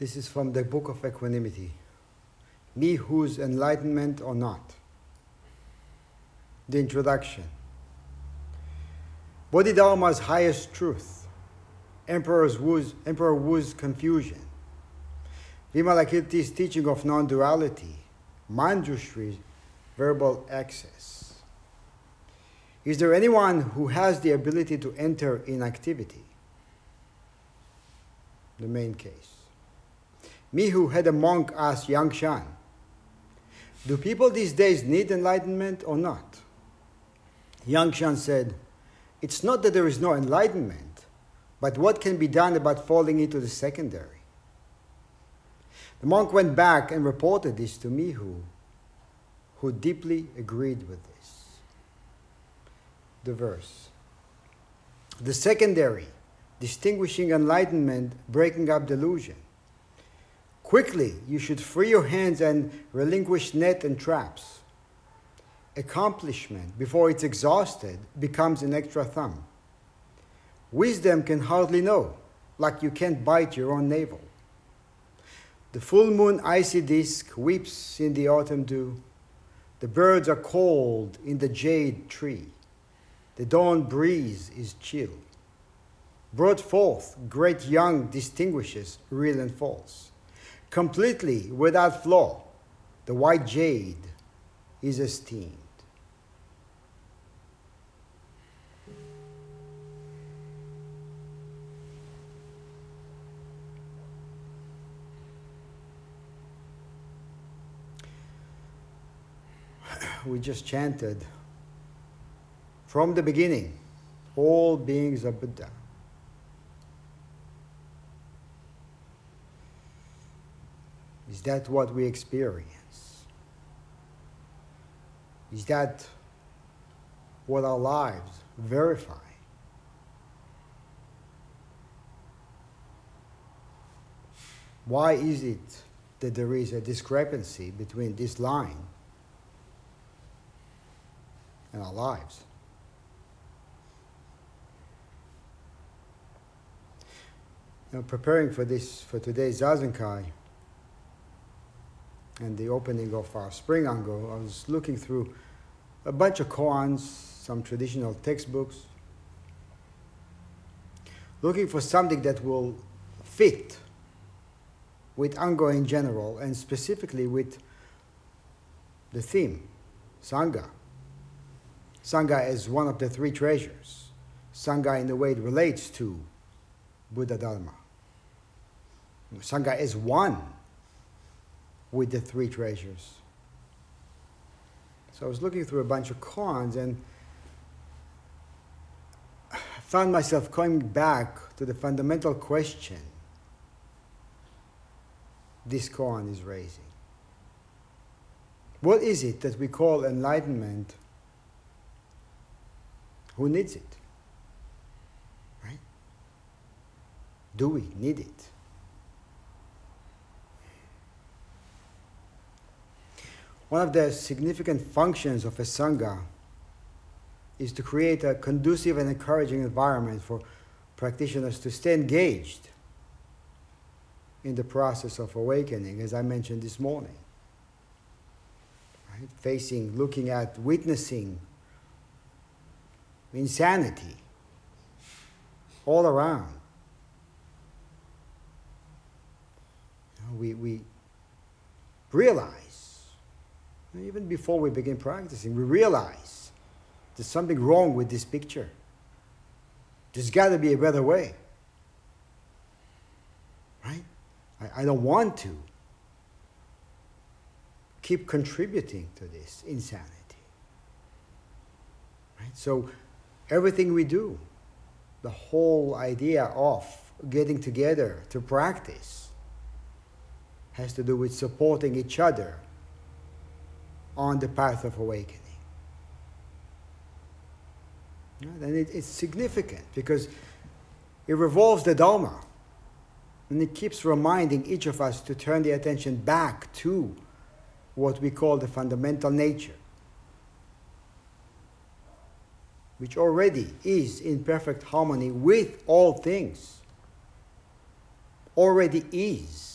This is from the Book of Equanimity. Mihu's Enlightenment or Not. The introduction. Bodhidharma's highest truth. Emperor Wu's confusion. Vimalakirti's teaching of non-duality. Manjushri's verbal access. Is there anyone who has the ability to enter inactivity? The main case. Mihu had a monk ask Yangshan, do people these days need enlightenment or not? Yangshan said, it's not that there is no enlightenment, but what can be done about falling into the secondary? The monk went back and reported this to Mihu, who deeply agreed with this. The verse. The secondary, distinguishing enlightenment, breaking up delusion. Quickly, you should free your hands and relinquish net and traps. Accomplishment, before it's exhausted, becomes an extra thumb. Wisdom can hardly know, like you can't bite your own navel. The full moon icy disk weeps in the autumn dew. The birds are cold in the jade tree. The dawn breeze is chill. Brought forth, great young distinguishes real and false. Completely, without flaw, the white jade is esteemed. We just chanted, from the beginning, all beings are Buddha. Is that what we experience? Is that what our lives verify? Why is it that there is a discrepancy between this line and our lives? Now, preparing for today's Zazenkai and the opening of our spring Ango, I was looking through a bunch of koans, some traditional textbooks, looking for something that will fit with Ango in general and specifically with the theme, Sangha. Sangha is one of the three treasures. Sangha in the way it relates to Buddha Dharma. Sangha is one with the three treasures. So I was looking through a bunch of koans and found myself coming back to the fundamental question this koan is raising. What is it that we call enlightenment? Who needs it? Right? Do we need it? One of the significant functions of a Sangha is to create a conducive and encouraging environment for practitioners to stay engaged in the process of awakening, as I mentioned this morning. Right? Facing, looking at, witnessing insanity all around. We realize, even before we begin practicing, we realize there's something wrong with this picture. There's got to be a better way. Right? I don't want to keep contributing to this insanity. Right? So everything we do, the whole idea of getting together to practice has to do with supporting each other on the path of awakening. Right? And it's significant because it revolves the Dharma and it keeps reminding each of us to turn the attention back to what we call the fundamental nature, which already is in perfect harmony with all things, already is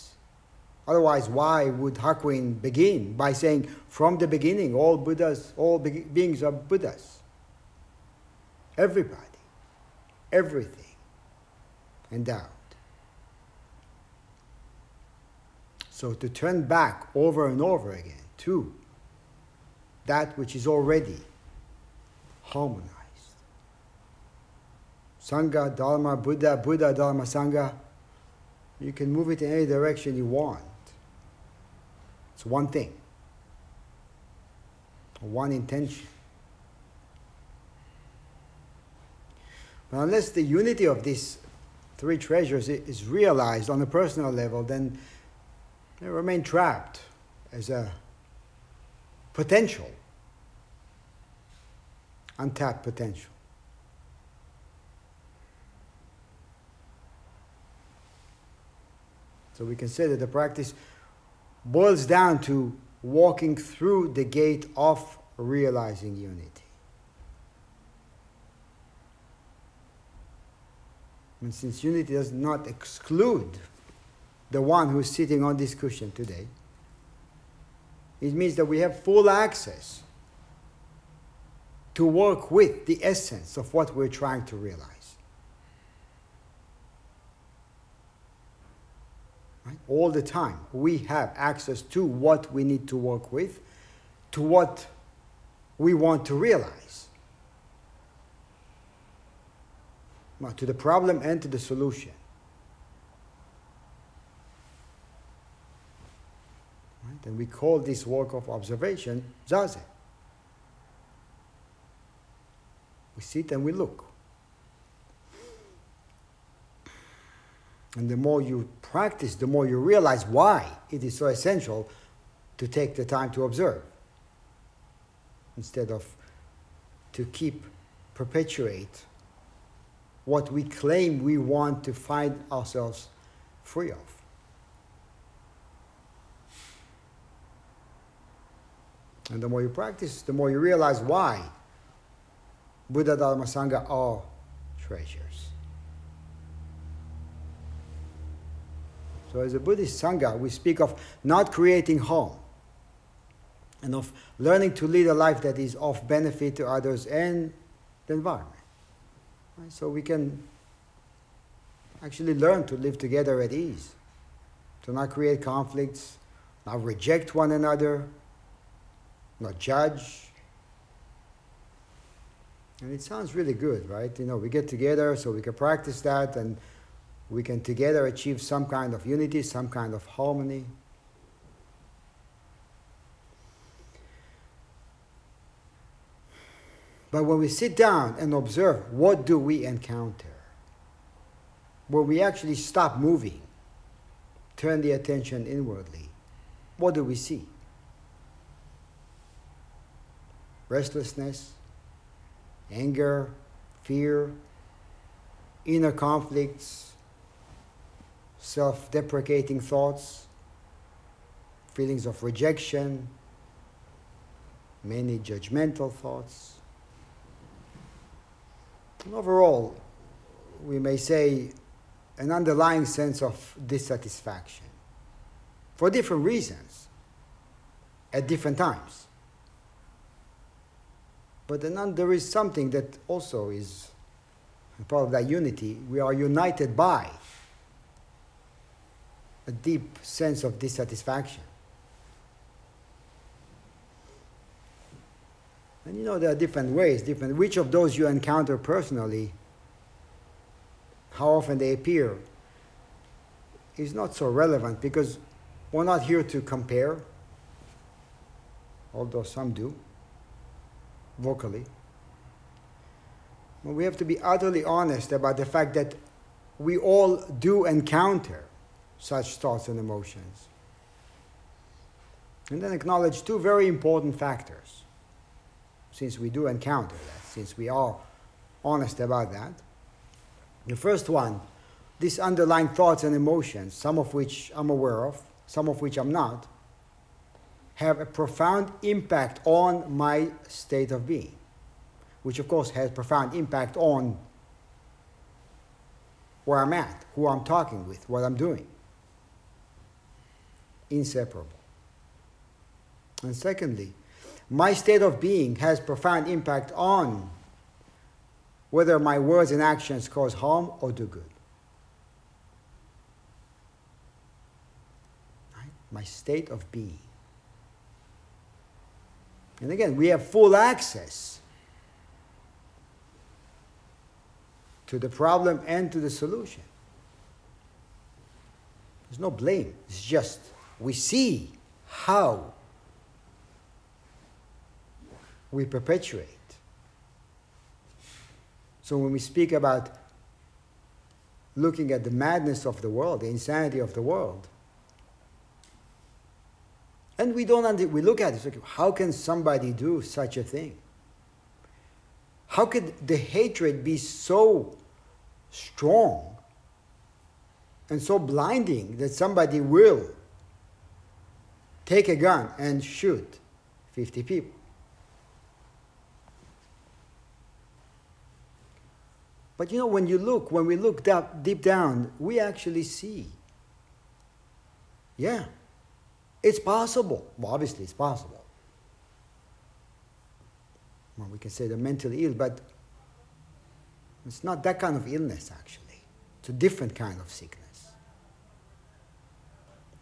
Otherwise, why would Hakuin begin by saying, from the beginning, all Buddhas, all beings are Buddhas? Everybody, everything endowed. So to turn back over and over again to that which is already harmonized. Sangha, Dharma, Buddha, Buddha, Dharma, Sangha. You can move it in any direction you want. It's one thing, one intention. But unless the unity of these three treasures is realized on a personal level, then they remain trapped as a potential, untapped potential. So we can say that the practice boils down to walking through the gate of realizing unity. And since unity does not exclude the one who is sitting on this cushion today, it means that we have full access to work with the essence of what we're trying to realize. Right? All the time, we have access to what we need to work with, to what we want to realize. Well, to the problem and to the solution. Right? And we call this work of observation Zazen. We sit and we look. And the more you practice, the more you realize why it is so essential to take the time to observe, instead of to perpetuate what we claim we want to find ourselves free of. And the more you practice, the more you realize why Buddha, Dharma, Sangha are treasures. So as a Buddhist Sangha, we speak of not creating harm and of learning to lead a life that is of benefit to others and the environment. Right? So we can actually learn to live together at ease, to not create conflicts, not reject one another, not judge. And it sounds really good, right? You know, we get together so we can practice that, and we can together achieve some kind of unity, some kind of harmony. But when we sit down and observe, what do we encounter? When we actually stop moving, turn the attention inwardly, what do we see? Restlessness, anger, fear, inner conflicts, self-deprecating thoughts, feelings of rejection, many judgmental thoughts. And overall, we may say an underlying sense of dissatisfaction for different reasons at different times. But there is something that also is part of that unity. We are united by a deep sense of dissatisfaction. And you know, there are different ways, which of those you encounter personally, how often they appear, is not so relevant, because we're not here to compare, although some do, vocally. But we have to be utterly honest about the fact that we all do encounter such thoughts and emotions. And then acknowledge two very important factors, since we do encounter that, since we are honest about that. The first one, these underlying thoughts and emotions, some of which I'm aware of, some of which I'm not, have a profound impact on my state of being, which of course has profound impact on where I'm at, who I'm talking with, what I'm doing. inseparable. And secondly, my state of being has profound impact on whether my words and actions cause harm or do good. Right? My state of being. And again, we have full access to the problem and to the solution. There's no blame. It's just we see how we perpetuate. So when we speak about looking at the madness of the world, the insanity of the world, and we look at it, like, how can somebody do such a thing? How could the hatred be so strong and so blinding that somebody will take a gun and shoot 50 people? But you know, when we look deep down, we actually see, yeah, it's possible. Well, obviously it's possible. Well, we can say they're mentally ill, but it's not that kind of illness, actually. It's a different kind of sickness.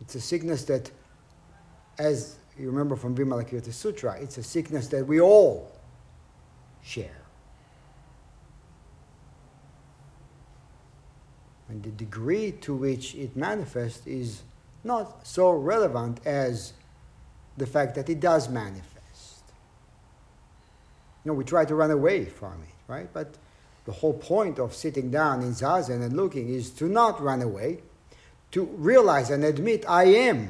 It's a sickness that, as you remember from Vimalakirti Sutra, it's a sickness that we all share. And the degree to which it manifests is not so relevant as the fact that it does manifest. You know, we try to run away from it, right? But the whole point of sitting down in Zazen and looking is to not run away, to realize and admit, I am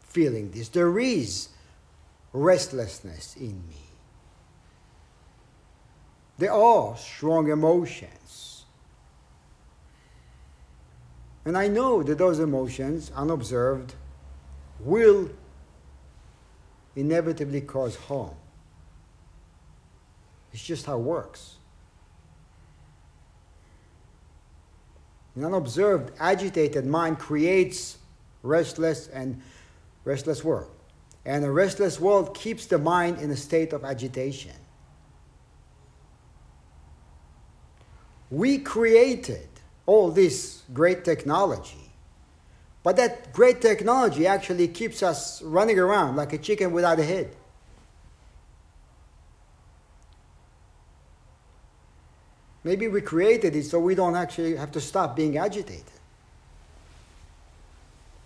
feeling this. There is restlessness in me. There are strong emotions. And I know that those emotions, unobserved, will inevitably cause harm. It's just how it works. An unobserved, agitated mind creates restless world. And a restless world keeps the mind in a state of agitation. We created all this great technology. But that great technology actually keeps us running around like a chicken without a head. Maybe we created it so we don't actually have to stop being agitated.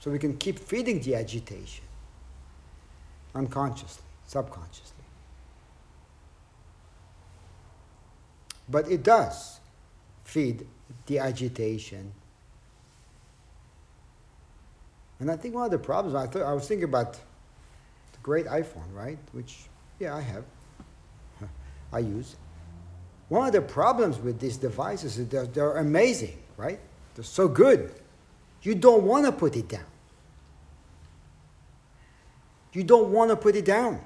So we can keep feeding the agitation unconsciously, subconsciously. But it does feed the agitation. And I think one of the problems, I was thinking about the great iPhone, right? Which, yeah, I have. I use. One of the problems with these devices is they're amazing, right? They're so good. You don't want to put it down. You don't want to put it down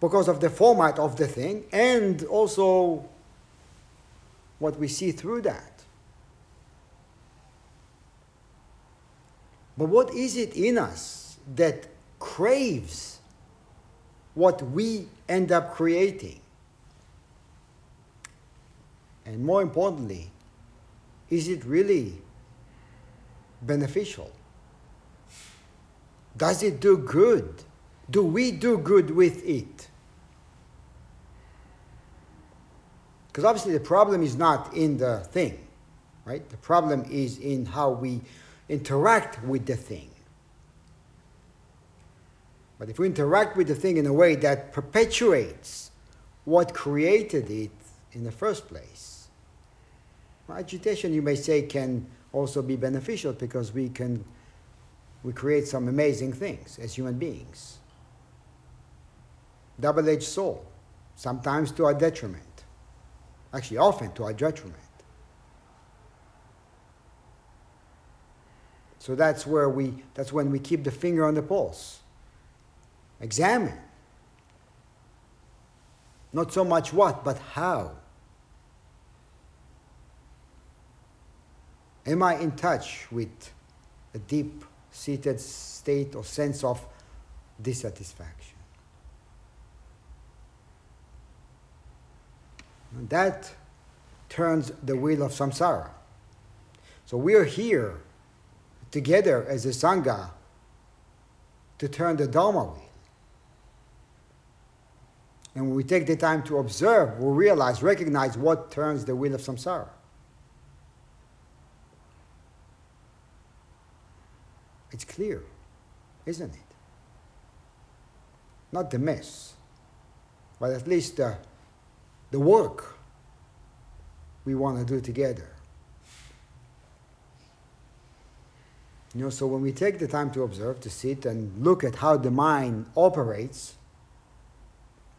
because of the format of the thing and also what we see through that. But what is it in us that craves what we end up creating? And more importantly, is it really beneficial? Does it do good? Do we do good with it? Because obviously the problem is not in the thing, right? The problem is in how we interact with the thing. But if we interact with the thing in a way that perpetuates what created it in the first place, well, agitation, you may say, can also be beneficial because we create some amazing things as human beings. Double-edged sword, sometimes to our detriment. Actually, often to our detriment. So that's when we keep the finger on the pulse. Examine. Not so much what, but how. Am I in touch with a deep seated state or sense of dissatisfaction. And that turns the wheel of samsara. So we are here together as a Sangha to turn the Dharma wheel. And when we take the time to observe, we'll realize, recognize what turns the wheel of samsara. It's clear, isn't it? Not the mess, but at least the work we want to do together. You know, so when we take the time to observe, to sit and look at how the mind operates,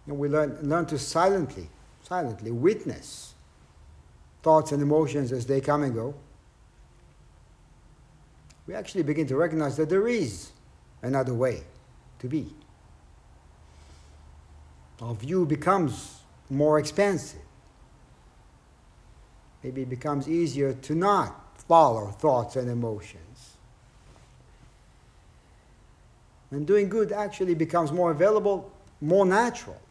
you know, we learn to silently witness thoughts and emotions as they come and go. We actually begin to recognize that there is another way to be. Our view becomes more expansive. Maybe it becomes easier to not follow thoughts and emotions. And doing good actually becomes more available, more natural.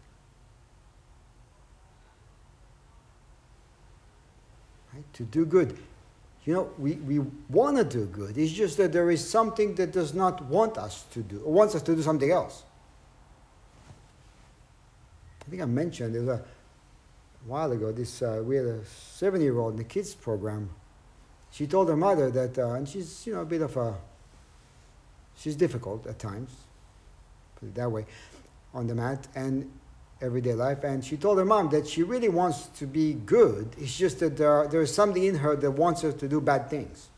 Right? To do good. You know, we want to do good. It's just that there is something that does not want us to do, or wants us to do something else. I think I mentioned there was a while ago, we had a 7-year-old in the kids program. She told her mother that, and she's, you know, she's difficult at times, put it that way, on the mat and everyday life. And she told her mom that she really wants to be good. It's just that there is something in her that wants her to do bad things.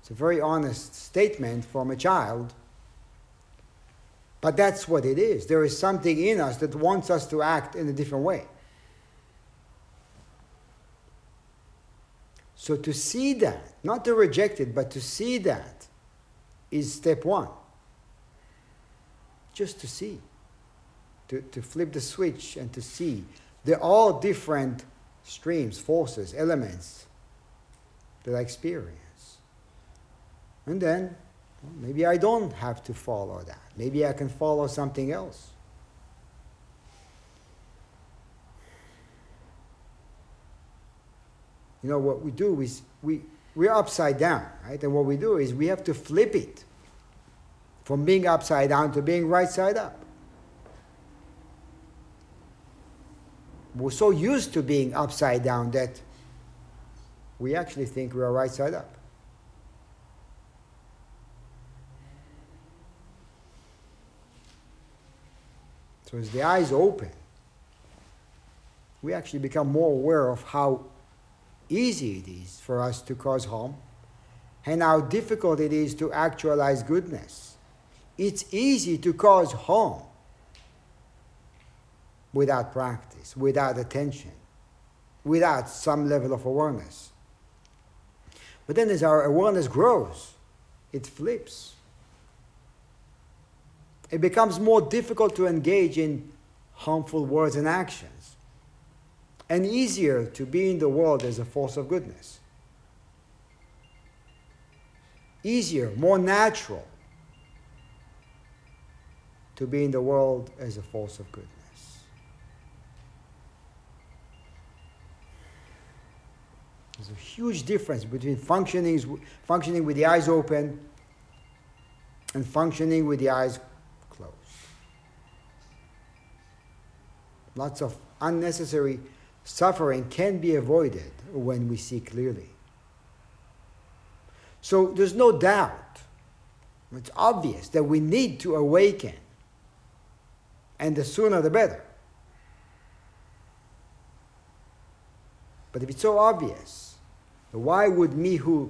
It's a very honest statement from a child. But that's what it is. There is something in us that wants us to act in a different way. So to see that, not to reject it, but to see that is step one. Just to see. To flip the switch and to see. They're all different streams, forces, elements that I experience. And then, well, maybe I don't have to follow that. Maybe I can follow something else. You know, what we do is, we're upside down, right? And what we do is we have to flip it from being upside down to being right side up. We're so used to being upside down that we actually think we are right side up. So as the eyes open, we actually become more aware of how easy it is for us to cause harm and how difficult it is to actualize goodness. It's easy to cause harm without practice, without attention, without some level of awareness. But then as our awareness grows, it flips. It becomes more difficult to engage in harmful words and actions, and easier to be in the world as a force of goodness. Easier, more natural to be in the world as a force of goodness. There's a huge difference between functioning with the eyes open and functioning with the eyes closed. Lots of unnecessary suffering can be avoided when we see clearly. So there's no doubt, it's obvious that we need to awaken, and the sooner the better. But if it's so obvious, why would Mihu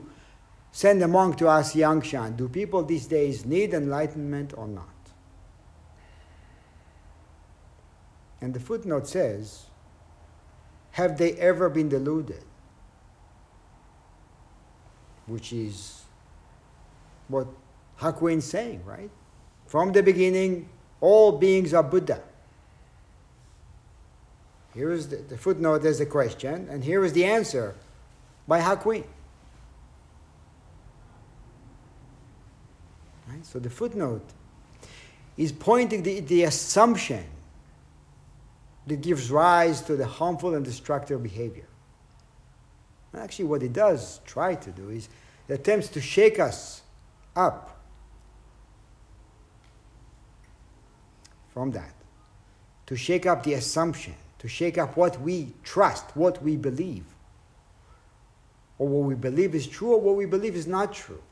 send a monk to ask Yangshan, do people these days need enlightenment or not? And the footnote says, have they ever been deluded? Which is what Hakuin is saying, right? From the beginning, all beings are Buddha. Here is the footnote, there's the question, and here is the answer by Hakuin. So the footnote is pointing the assumption that gives rise to the harmful and destructive behavior. And actually what it does try to do is it attempts to shake us up from that, to shake up the assumption, to shake up what we trust, what we believe, or what we believe is true or what we believe is not true.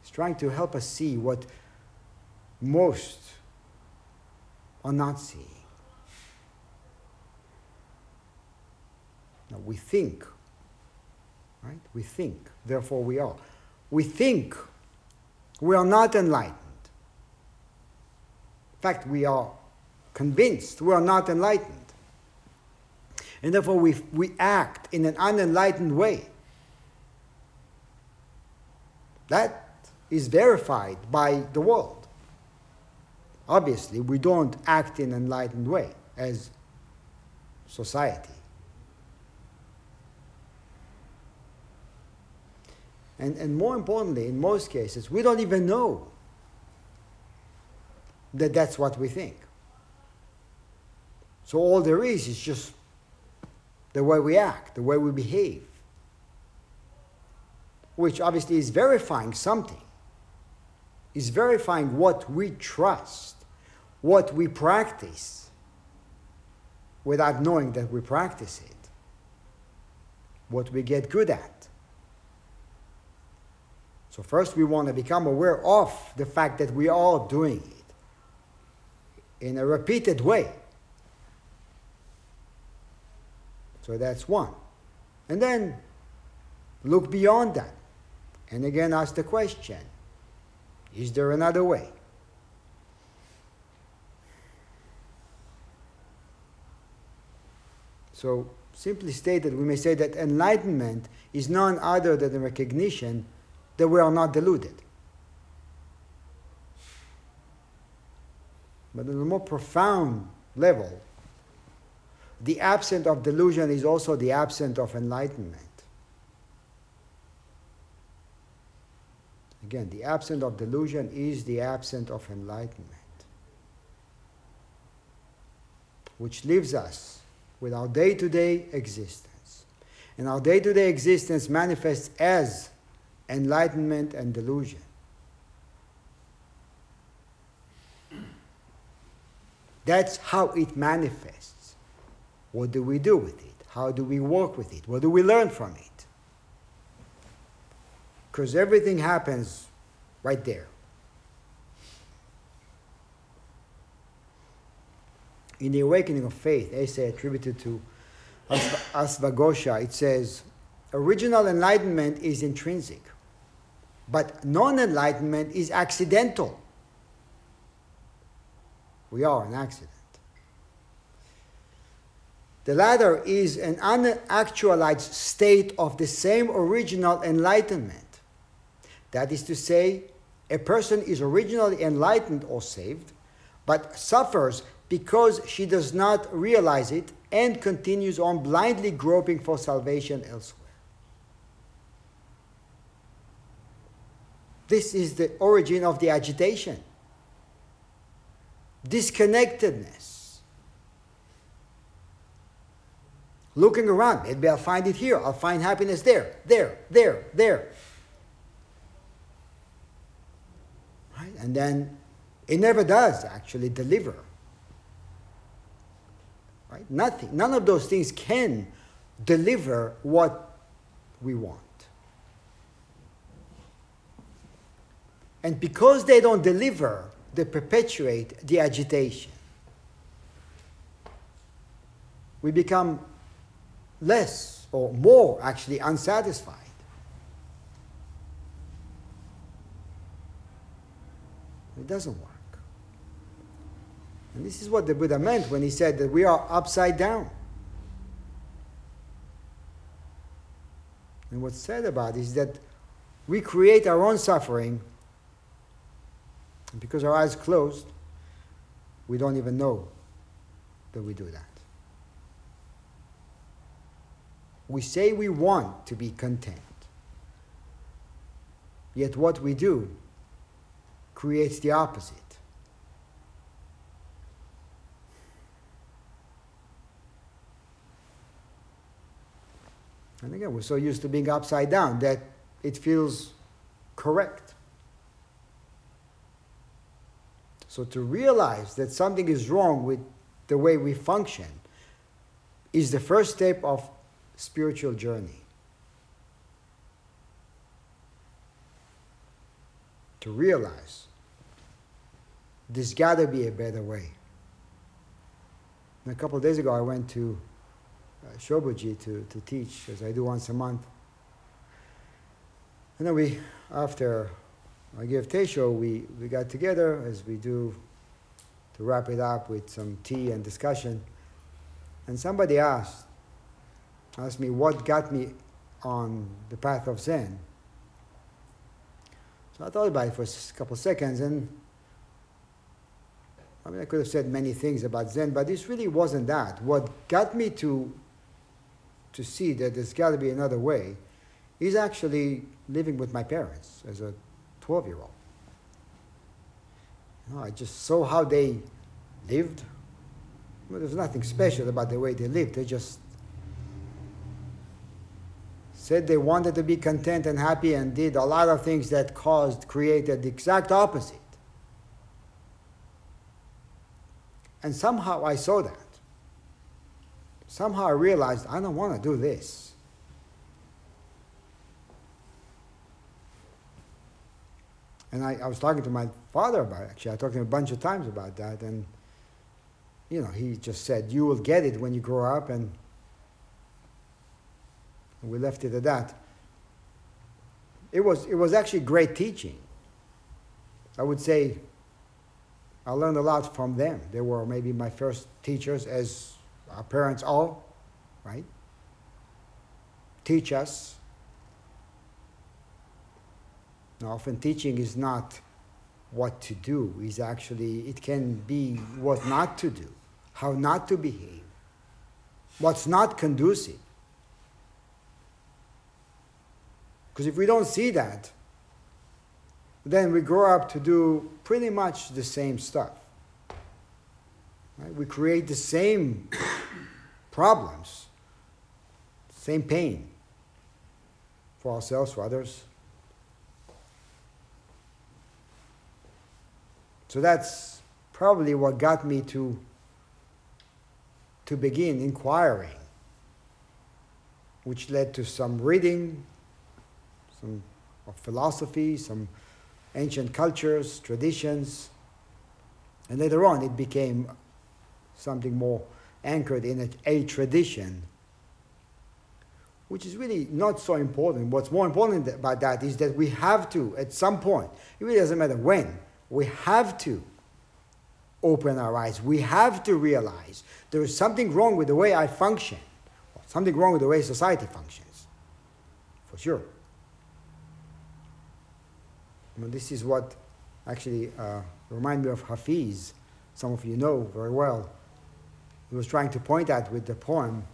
It's trying to help us see what most are not seeing. Now we think, right? We think, therefore we are. We think we are not enlightened. In fact, we are convinced we are not enlightened. And therefore we act in an unenlightened way. That is verified by the world. Obviously, we don't act in an enlightened way as society. And more importantly, in most cases, we don't even know that that's what we think. So all there is just the way we act, the way we behave, which obviously is verifying something, is verifying what we trust, what we practice, without knowing that we practice it, what we get good at. So first we want to become aware of the fact that we are doing it in a repeated way. So that's one. And then look beyond that. And again ask the question, is there another way? So simply stated, we may say that enlightenment is none other than the recognition that we are not deluded. But on a more profound level, the absence of delusion is also the absence of enlightenment. Again, the absence of delusion is the absence of enlightenment, which leaves us with our day-to-day existence. And our day-to-day existence manifests as enlightenment and delusion. That's how it manifests. What do we do with it? How do we work with it? What do we learn from it? Because everything happens right there. In the Awakening of Faith, essay attributed to Asva Gosha, it says, original enlightenment is intrinsic, but non-enlightenment is accidental. We are an accident. The latter is an unactualized state of the same original enlightenment. That is to say, a person is originally enlightened or saved, but suffers because she does not realize it and continues on blindly groping for salvation elsewhere. This is the origin of the agitation. Disconnectedness. Looking around, maybe I'll find it here, I'll find happiness there, there. Right? And then it never does actually deliver. Right? Nothing, none of those things can deliver what we want. And because they don't deliver, they perpetuate the agitation. We become less or more actually unsatisfied. It doesn't work. And this is what the Buddha meant when he said that we are upside down. And what's said about it is that we create our own suffering. And because our eyes closed, we don't even know that we do that. We say we want to be content. Yet what we do creates the opposite. And again, we're so used to being upside down that it feels correct. So to realize that something is wrong with the way we function is the first step of spiritual journey. To realize there's got to be a better way. And a couple of days ago, I went to Shoboji to teach, as I do once a month. And then we, after I gave Teisho, we got together, as we do, to wrap it up with some tea and discussion. And somebody asked me what got me on the path of Zen. So I thought about it for a couple of seconds, and I mean, I could have said many things about Zen, but this really wasn't that. What got me to see that there's got to be another way is actually living with my parents as a 12-year-old. You know, I just saw how they lived. Well, there's nothing special about the way they lived. They just said they wanted to be content and happy and did a lot of things that created the exact opposite. And somehow I saw that. Somehow I realized, I don't want to do this. And I was talking to my father about it, actually. I talked to him a bunch of times about that. And, you know, he just said, you will get it when you grow up. And we left it at that. It was actually great teaching. I would say I learned a lot from them. They were maybe my first teachers, as our parents all, right? Teach us. Now, often teaching is not what to do. It's actually, it can be what not to do, how not to behave, what's not conducive. Because if we don't see that, then we grow up to do pretty much the same stuff. Right? We create the same problems, same pain for ourselves, for others. So that's probably what got me to begin inquiring, which led to some reading, some of philosophy, some ancient cultures, traditions. And later on, it became something more anchored in a tradition, which is really not so important. What's more important about that is that we have to, at some point, it really doesn't matter when, we have to open our eyes. We have to realize there is something wrong with the way I function, or something wrong with the way society functions, for sure. And this is what actually reminded me of Hafiz. Some of you know very well. He was trying to point out with the poem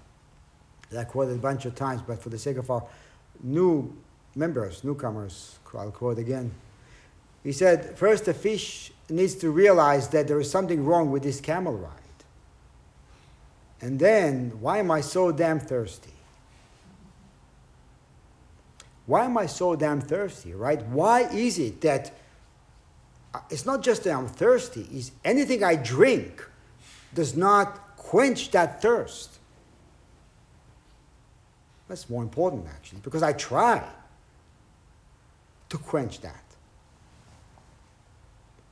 that I quoted a bunch of times, but for the sake of our new members, newcomers, I'll quote again. He said, first the fish needs to realize that there is something wrong with this camel ride. And then, why am I so damn thirsty? Why am I so damn thirsty, right? Why is it that it's not just that I'm thirsty, it's anything I drink does not quench that thirst? That's more important, actually, because I try to quench that.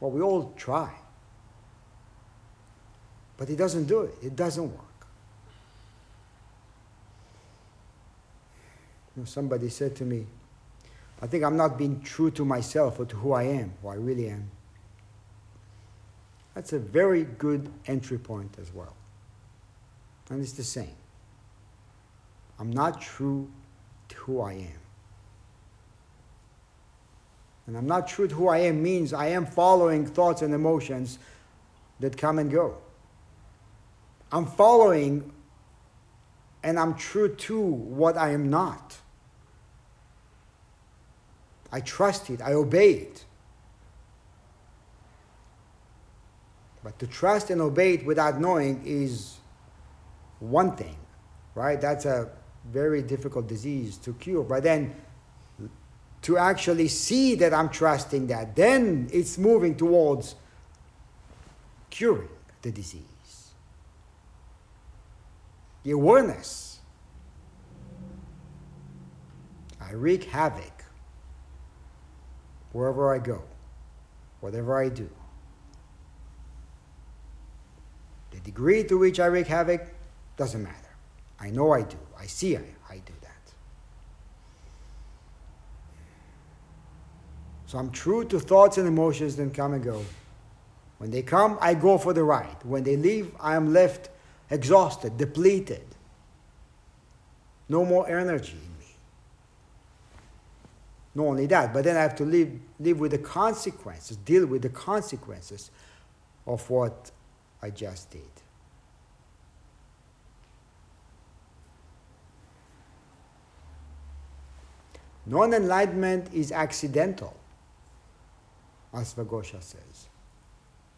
Well, we all try. But it doesn't do it. It doesn't work. You know, somebody said to me, I think I'm not being true to myself or to who I am, who I really am. That's a very good entry point as well. And it's the same. I'm not true to who I am. And I'm not true to who I am means I am following thoughts and emotions that come and go. I'm following and I'm true to what I am not. I trust it, I obey it. But to trust and obey it without knowing is one thing, right? That's a very difficult disease to cure. But then to actually see that I'm trusting that, then it's moving towards curing the disease. The awareness. I wreak havoc wherever I go, whatever I do. The degree to which I wreak havoc doesn't matter. I know I do. I see I do that. So I'm true to thoughts and emotions that come and go. When they come, I go for the ride. When they leave, I am left exhausted, depleted. No more energy in me. Not only that, but then I have to live with the consequences, deal with the consequences of what I just did. Non-enlightenment is accidental, Asva Gosha says.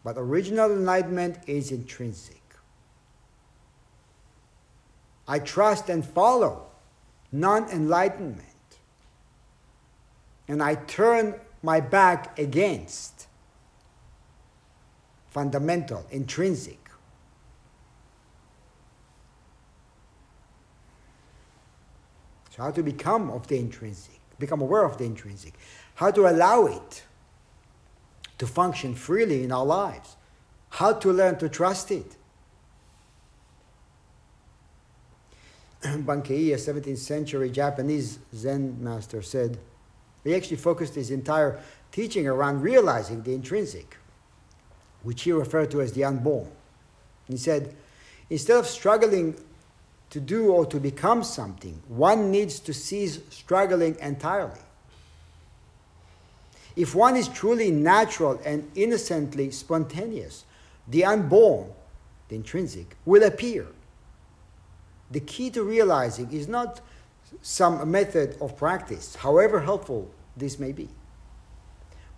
But original enlightenment is intrinsic. I trust and follow non-enlightenment. And I turn my back against fundamental, intrinsic. So how to become of the intrinsic, become aware of the intrinsic, how to allow it to function freely in our lives, how to learn to trust it. Bankei, a 17th century Japanese Zen master, said, he actually focused his entire teaching around realizing the intrinsic, which he referred to as the unborn. He said, instead of struggling to do or to become something, one needs to cease struggling entirely. If one is truly natural and innocently spontaneous, the unborn, the intrinsic, will appear. The key to realizing is not some method of practice, however helpful this may be,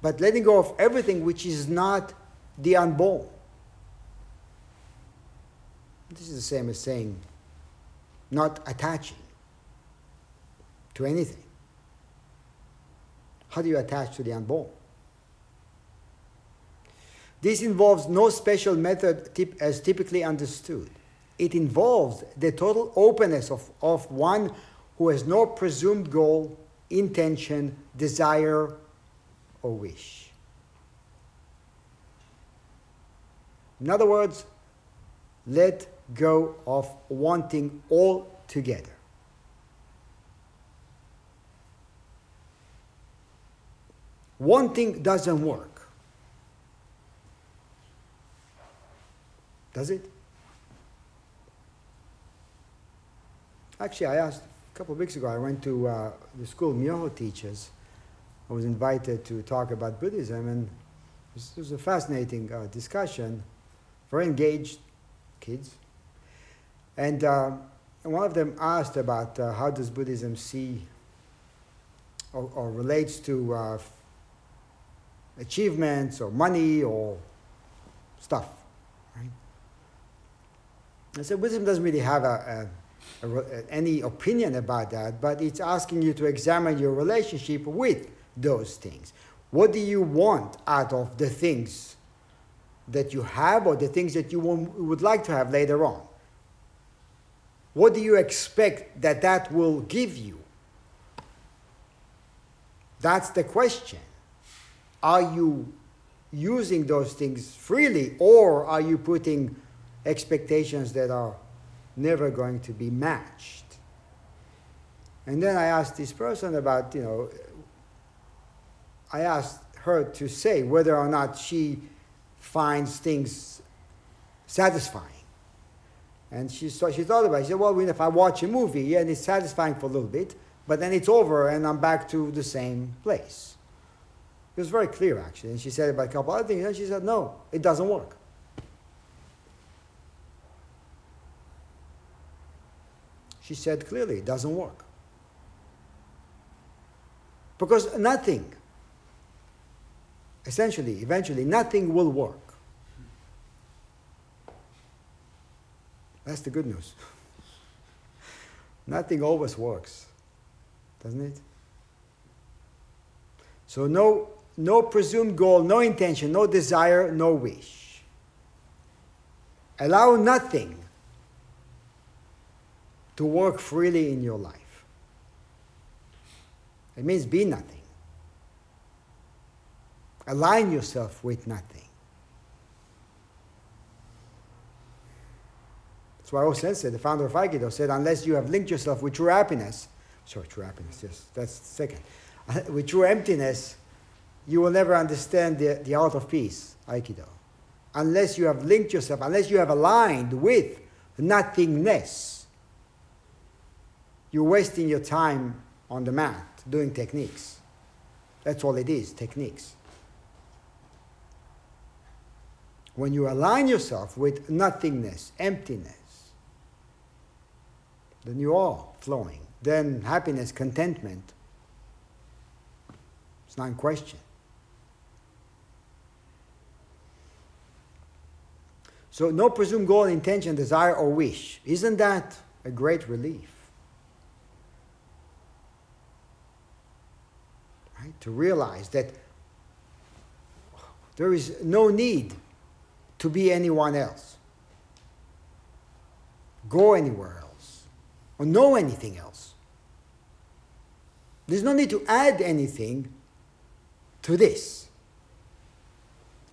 but letting go of everything which is not the unborn. This is the same as saying not attaching to anything. How do you attach to the unborn? This involves no special method as typically understood. It involves the total openness of one who has no presumed goal, intention, desire, or wish. In other words, let go of wanting altogether. Wanting doesn't work, does it? Actually, I asked a couple of weeks ago, I went to the school Miyoho teaches. I was invited to talk about Buddhism, and this was a fascinating discussion, very engaged kids. And one of them asked about how does Buddhism see or relates to achievements or money or stuff, right? I said, Buddhism doesn't really have any opinion about that, but it's asking you to examine your relationship with those things. What do you want out of the things that you have or the things that you would like to have later on? What do you expect that will give you? That's the question. Are you using those things freely, or are you putting expectations that are never going to be matched? And then I asked this person about, I asked her to say whether or not she finds things satisfying. And she thought about it. She said, well, if I watch a movie, yeah, and it's satisfying for a little bit, but then it's over and I'm back to the same place. It was very clear, actually. And she said about a couple other things, and she said, no, it doesn't work. She said clearly, it doesn't work. Because nothing, essentially, eventually, nothing will work. That's the good news. Nothing always works, doesn't it? So no presumed goal, no intention, no desire, no wish. Allow nothing to work freely in your life. It means be nothing. Align yourself with nothing. That's why O Sensei, the founder of Aikido, said, unless you have linked yourself with true happiness, yes, that's second, with true emptiness, you will never understand the art of peace, Aikido. Unless you have linked yourself, unless you have aligned with nothingness, you're wasting your time on the mat doing techniques. That's all it is, techniques. When you align yourself with nothingness, emptiness, then you are flowing. Then happiness, contentment, it's not in question. So no presumed goal, intention, desire, or wish. Isn't that a great relief? Right? To realize that there is no need to be anyone else, go anywhere else, or know anything else. There's no need to add anything to this.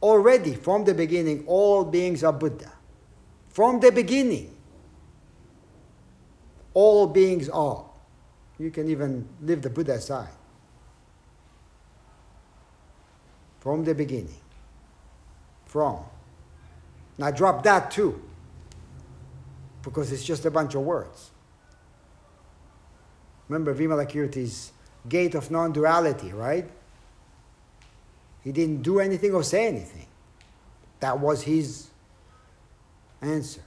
Already, from the beginning, all beings are Buddha. From the beginning, all beings are. You can even leave the Buddha aside. From the beginning. From. Now drop that too, because it's just a bunch of words. Remember Vimalakirti's gate of non-duality, right? He didn't do anything or say anything. That was his answer.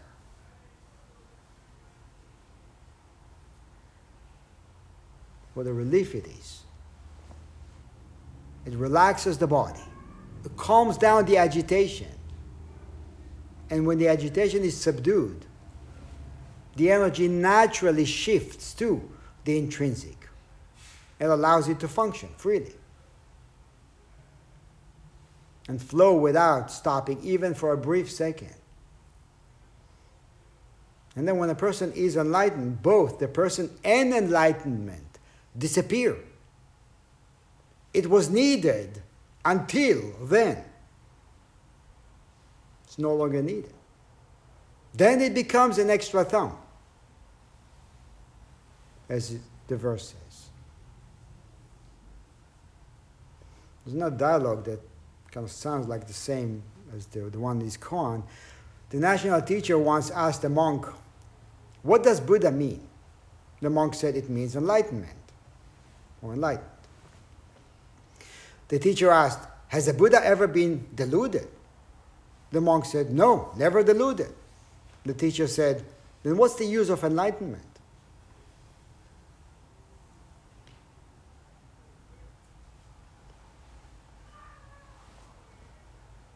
What a relief it is. It relaxes the body. It calms down the agitation. And when the agitation is subdued, the energy naturally shifts to the intrinsic. It allows it to function freely and flow without stopping, even for a brief second. And then when a person is enlightened, both the person and enlightenment disappear. It was needed until then. It's no longer needed. Then it becomes an extra thumb, as the verse says. There's not dialogue that kind of sounds like the same as the one in Iskan. The national teacher once asked a monk, what does Buddha mean? The monk said it means enlightenment, or enlightened. The teacher asked, has a Buddha ever been deluded? The monk said, no, never deluded. The teacher said, then what's the use of enlightenment?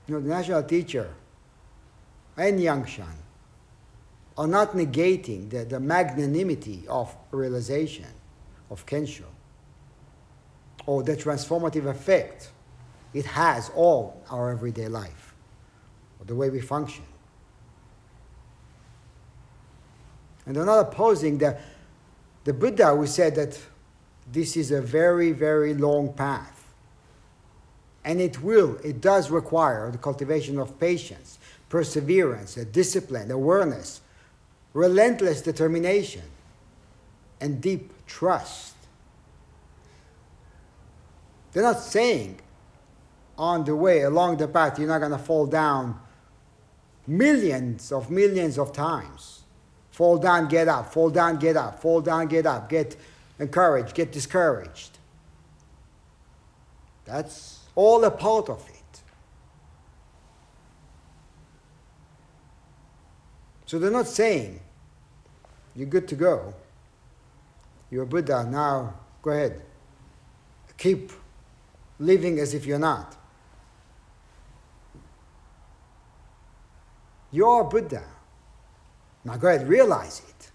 You know, the national teacher and Yangshan are not negating the magnanimity of realization of Kensho or the transformative effect it has on our everyday life. The way we function. And they're not opposing the Buddha who said that this is a very, very long path. And it does require the cultivation of patience, perseverance, discipline, awareness, relentless determination, and deep trust. They're not saying on the way, along the path, you're not going to fall down millions of times. Fall down, get up, fall down, get up, fall down, get up, get encouraged, get discouraged. That's all a part of it. So they're not saying, you're good to go, You're Buddha now. Go ahead. Keep living as if you're not. You're Buddha. Now go ahead, realize it.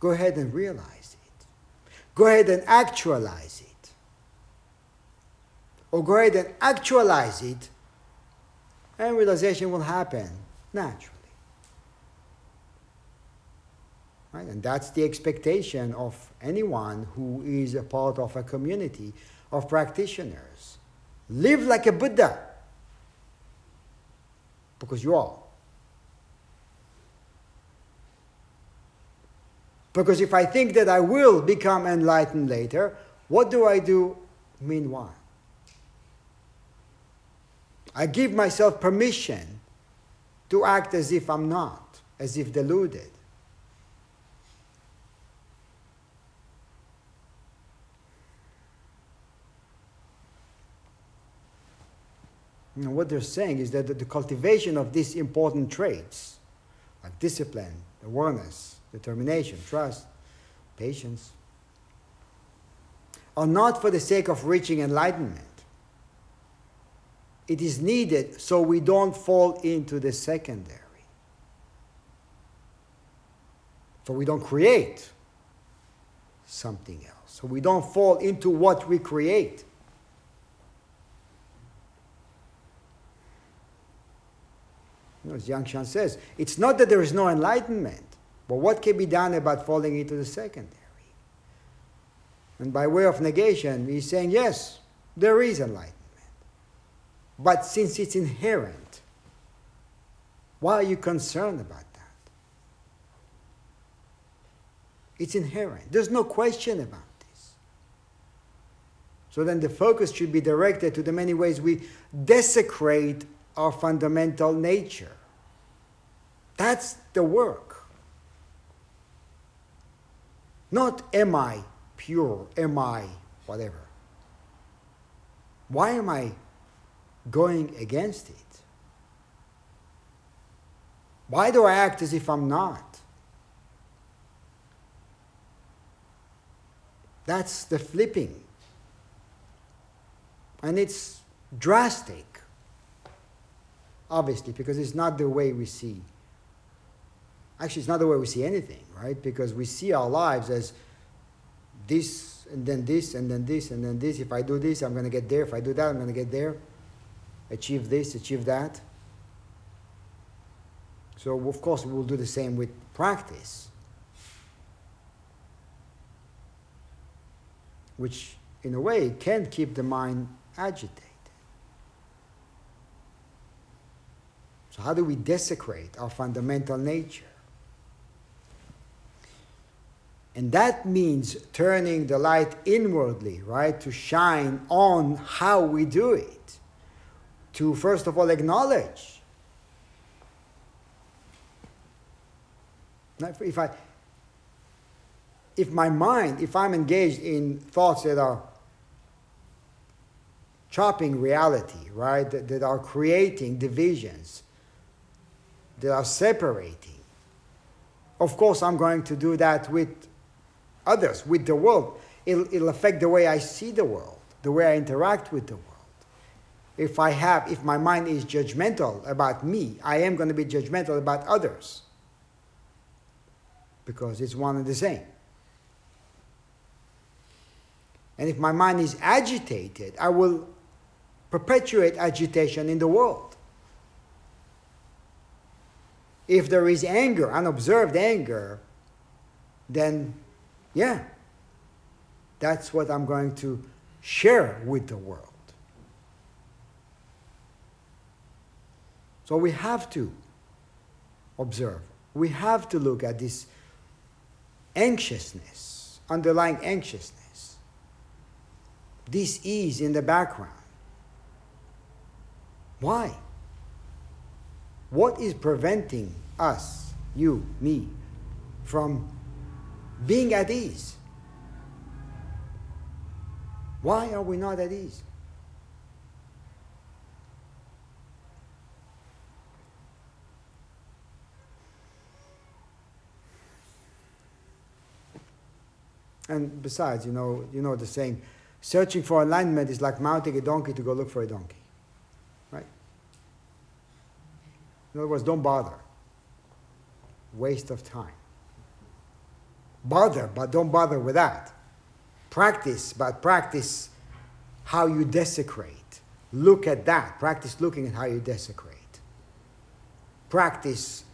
Go ahead and realize it. Go ahead and actualize it. Or go ahead and actualize it, and realization will happen naturally. Right? And that's the expectation of anyone who is a part of a community of practitioners. Live like a Buddha. Because you are. Because if I think that I will become enlightened later, what do I do meanwhile? I give myself permission to act as if I'm not, as if deluded. You know, what they're saying is that the cultivation of these important traits, like discipline, awareness, determination, trust, patience, are not for the sake of reaching enlightenment. It is needed so we don't fall into the secondary. So we don't create something else. So we don't fall into what we create. You know, as Yangshan says, it's not that there is no enlightenment, but what can be done about falling into the secondary? And by way of negation, he's saying, yes, there is enlightenment. But since it's inherent, why are you concerned about that? It's inherent. There's no question about this. So then the focus should be directed to the many ways we desecrate our fundamental nature. That's the work. Not am I pure, am I whatever. Why am I going against it? Why do I act as if I'm not? That's the flipping. And it's drastic. Obviously, because it's not the way we see. Actually, it's not the way we see anything, right? Because we see our lives as this, and then this, and then this, and then this. If I do this, I'm going to get there. If I do that, I'm going to get there. Achieve this, achieve that. So, of course, we will do the same with practice. Which, in a way, can keep the mind agitated. So how do we desecrate our fundamental nature? And that means turning the light inwardly, right? To shine on how we do it. To, first of all, acknowledge. If I'm engaged in thoughts that are chopping reality, right? That are creating divisions. That are separating. Of course, I'm going to do that with others, with the world. It'll affect the way I see the world, the way I interact with the world. If my mind is judgmental about me, I am going to be judgmental about others. Because it's one and the same. And if my mind is agitated, I will perpetuate agitation in the world. If there is anger, unobserved anger, then, yeah, that's what I'm going to share with the world. So we have to observe. We have to look at this anxiousness, underlying anxiousness. This ease in the background. Why? What is preventing us, you, me, from being at ease? Why are we not at ease? And besides, you know the saying, searching for alignment is like mounting a donkey to go look for a donkey, right? In other words, don't bother. Waste of time. Bother, but don't bother with that. Practice, but practice how you desecrate. Look at that. Practice looking at how you desecrate. Practice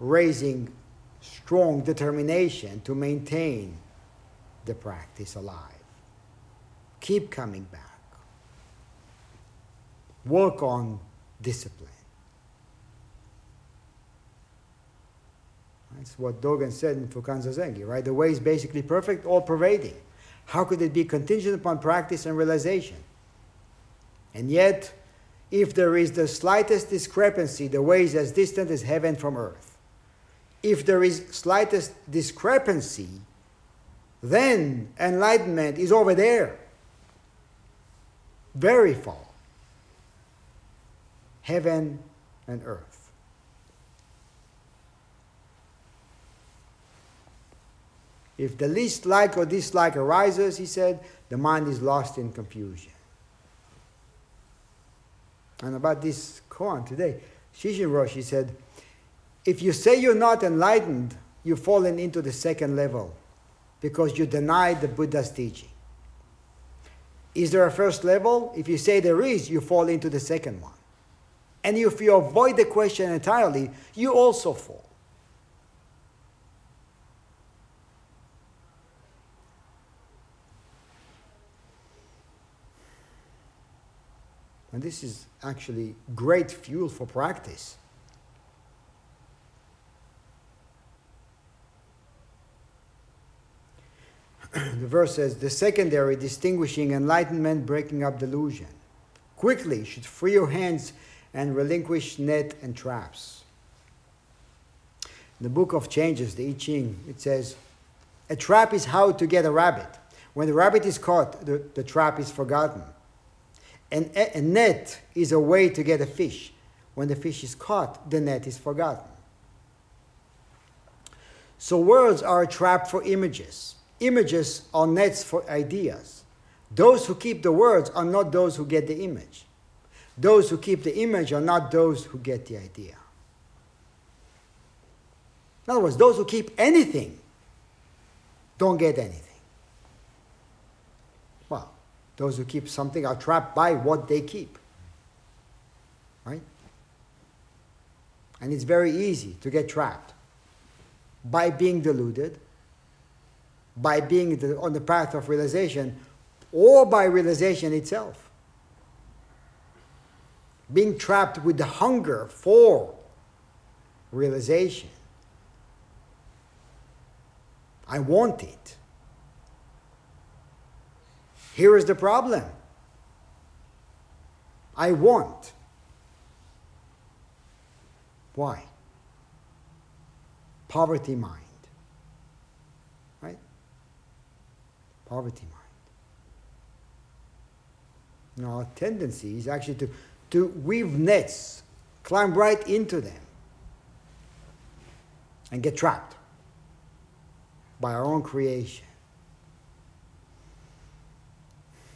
raising strong determination to maintain the practice alive. Keep coming back. Work on discipline. That's what Dogen said in Fukanzazenji, right? The way is basically perfect, all-pervading. How could it be contingent upon practice and realization? And yet, if there is the slightest discrepancy, the way is as distant as heaven from earth. If there is slightest discrepancy, then enlightenment is over there. Very far. Heaven and earth. If the least like or dislike arises, he said, the mind is lost in confusion. And about this koan today, Shishin Roshi said, if you say you're not enlightened, you've fallen into the second level because you denied the Buddha's teaching. Is there a first level? If you say there is, you fall into the second one. And if you avoid the question entirely, you also fall. And this is actually great fuel for practice. The verse says, the secondary distinguishing enlightenment, breaking up delusion. Quickly you should free your hands and relinquish net and traps. In the Book of Changes, the I Ching, it says, a trap is how to get a rabbit. When the rabbit is caught, the trap is forgotten. A net is a way to get a fish. When the fish is caught, the net is forgotten. So words are a trap for images. Images are nets for ideas. Those who keep the words are not those who get the image. Those who keep the image are not those who get the idea. In other words, those who keep anything don't get anything. Those who keep something are trapped by what they keep, right? And it's very easy to get trapped by being deluded, by being on the path of realization, or by realization itself. Being trapped with the hunger for realization. I want it. Here is the problem. I want. Why? Poverty mind. Right? Poverty mind. Now, our tendency is actually to weave nets, climb right into them, and get trapped by our own creation.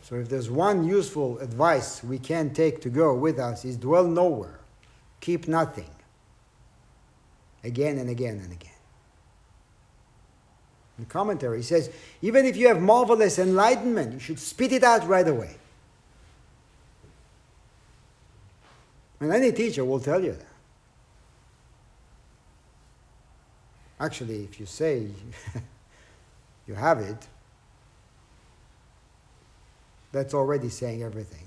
So if there's one useful advice we can take to go with us is dwell nowhere, keep nothing, again and again and again. In the commentary, it says, even if you have marvelous enlightenment, you should spit it out right away. And any teacher will tell you that. Actually, if you say you have it, that's already saying everything.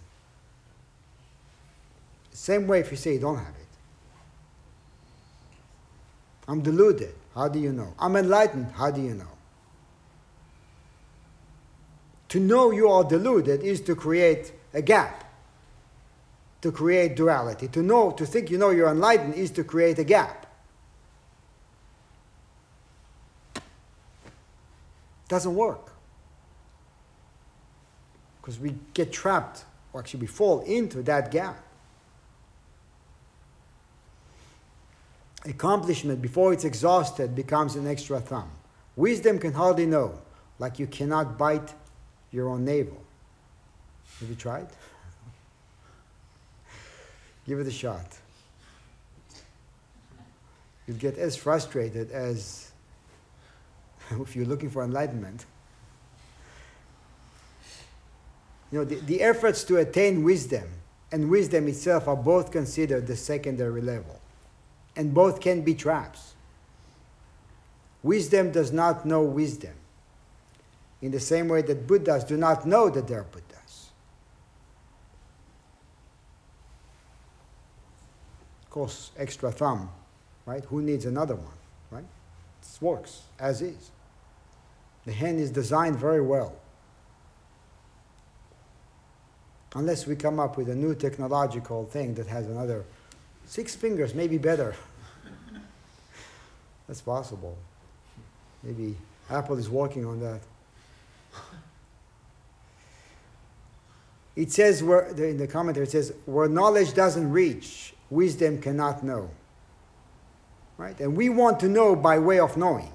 Same way if you say you don't have it. I'm deluded. How do you know? I'm enlightened. How do you know? To know you are deluded is to create a gap, to create duality. To think you know you're enlightened is to create a gap. Doesn't work. Because we get trapped, or actually we fall into that gap. Accomplishment, before it's exhausted, becomes an extra thumb. Wisdom can hardly know. Like you cannot bite your own navel. Have you tried? Give it a shot. You'd get as frustrated as if you're looking for enlightenment. You know, the efforts to attain wisdom and wisdom itself are both considered the secondary level, and both can be traps. Wisdom does not know wisdom, in the same way that Buddhas do not know that they are Buddhas. Of course, extra thumb, right? Who needs another one, right? It works as is. The hand is designed very well. Unless we come up with a new technological thing that has another 6 fingers, maybe better. That's possible. Maybe Apple is working on that. It says, in the commentary, it says, where knowledge doesn't reach, wisdom cannot know. Right? And we want to know by way of knowing.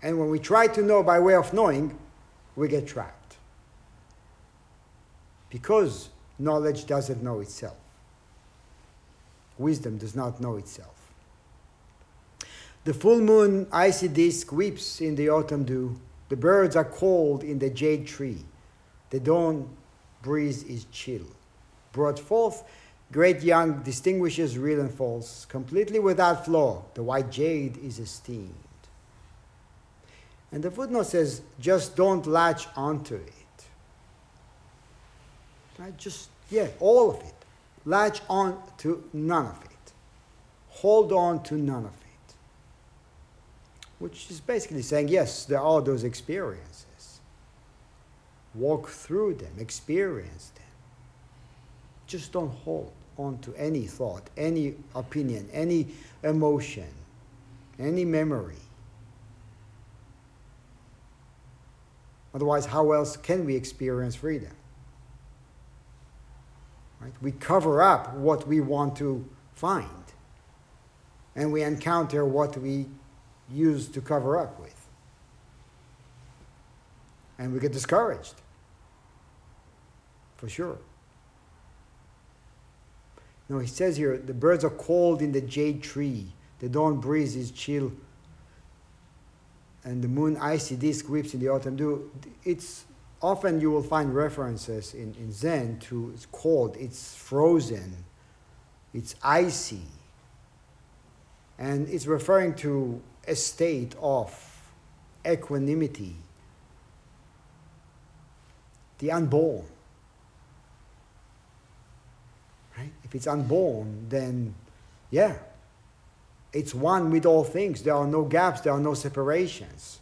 And when we try to know by way of knowing, we get trapped. Because knowledge doesn't know itself. Wisdom does not know itself. The full moon icy disk weeps in the autumn dew. The birds are cold in the jade tree. The dawn breeze is chill. Brought forth, great Yang distinguishes real and false. Completely without flaw, the white jade is esteemed. And the footnote says, just don't latch onto it. Right? Just, yeah, all of it. Latch on to none of it. Hold on to none of it. Which is basically saying, yes, there are those experiences. Walk through them, experience them. Just don't hold on to any thought, any opinion, any emotion, any memory. Otherwise, how else can we experience freedom? Right? We cover up what we want to find, and we encounter what we use to cover up with. And we get discouraged, for sure. Now he says here, the birds are cold in the jade tree, the dawn breeze is chill, and the moon icy disk weeps in the autumn dew. It's often you will find references in Zen to it's cold, it's frozen, it's icy. And it's referring to a state of equanimity, the unborn. Right? If it's unborn, then yeah, it's one with all things. There are no gaps, there are no separations.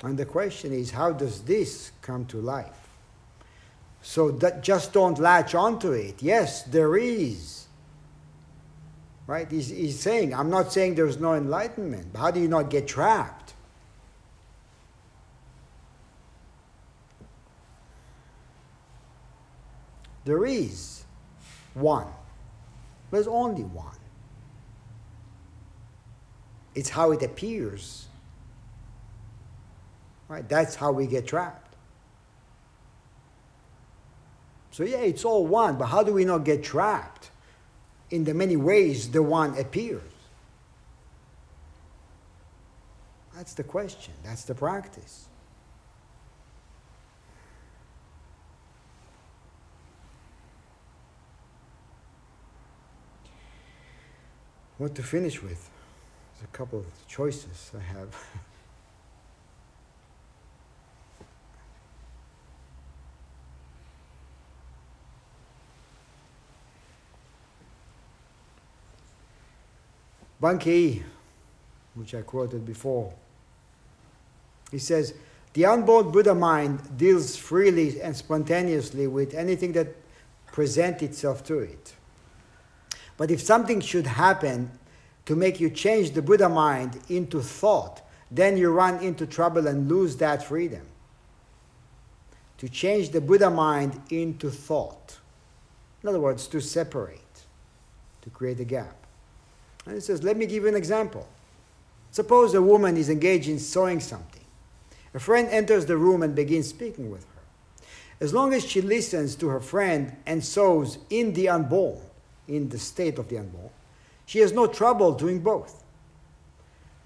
And the question is, how does this come to life? So that just don't latch onto it. Yes, there is. Right? He's saying, I'm not saying there's no enlightenment. But how do you not get trapped? There is one. There's only one. It's how it appears. Right? That's how we get trapped. So yeah, it's all one, but how do we not get trapped in the many ways the one appears? That's the question. That's the practice. What to finish with? There's a couple of choices I have. Bankei, which I quoted before, he says, the unborn Buddha mind deals freely and spontaneously with anything that presents itself to it. But if something should happen to make you change the Buddha mind into thought, then you run into trouble and lose that freedom. To change the Buddha mind into thought. In other words, to separate, to create a gap. And he says, let me give you an example. Suppose a woman is engaged in sewing something. Her friend enters the room and begins speaking with her. As long as she listens to her friend and sows in the unborn, in the state of the unborn, she has no trouble doing both.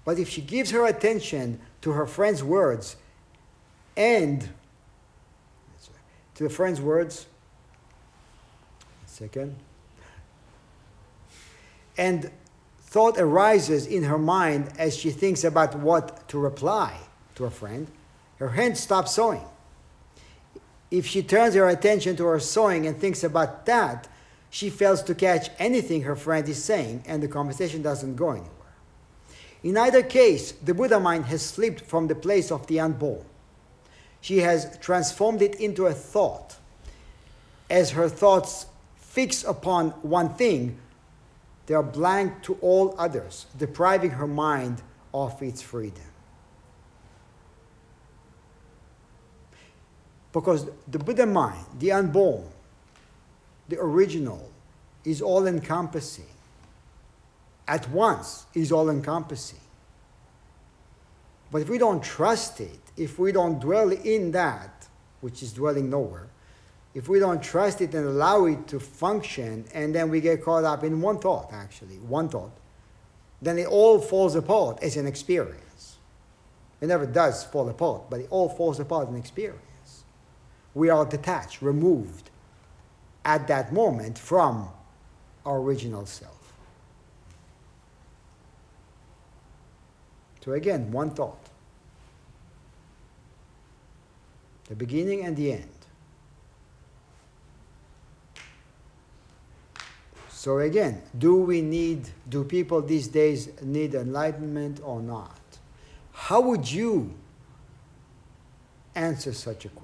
But if she gives her attention to her friend's words and to the friend's words, and thought arises in her mind as she thinks about what to reply to her friend, her hand stops sewing. If she turns her attention to her sewing and thinks about that, she fails to catch anything her friend is saying, and the conversation doesn't go anywhere. In either case, the Buddha mind has slipped from the place of the unborn. She has transformed it into a thought. As her thoughts fix upon one thing, they are blank to all others, depriving her mind of its freedom. Because the Buddha mind, the unborn, the original, is all-encompassing. At once, is all-encompassing. But if we don't trust it, if we don't dwell in that, which is dwelling nowhere, if we don't trust it and allow it to function, and then we get caught up in one thought, actually, one thought, then it all falls apart as an experience. It never does fall apart, but it all falls apart as an experience. We are detached, removed at that moment from our original self. So again, one thought. The beginning and the end. So again, do people these days need enlightenment or not? How would you answer such a question?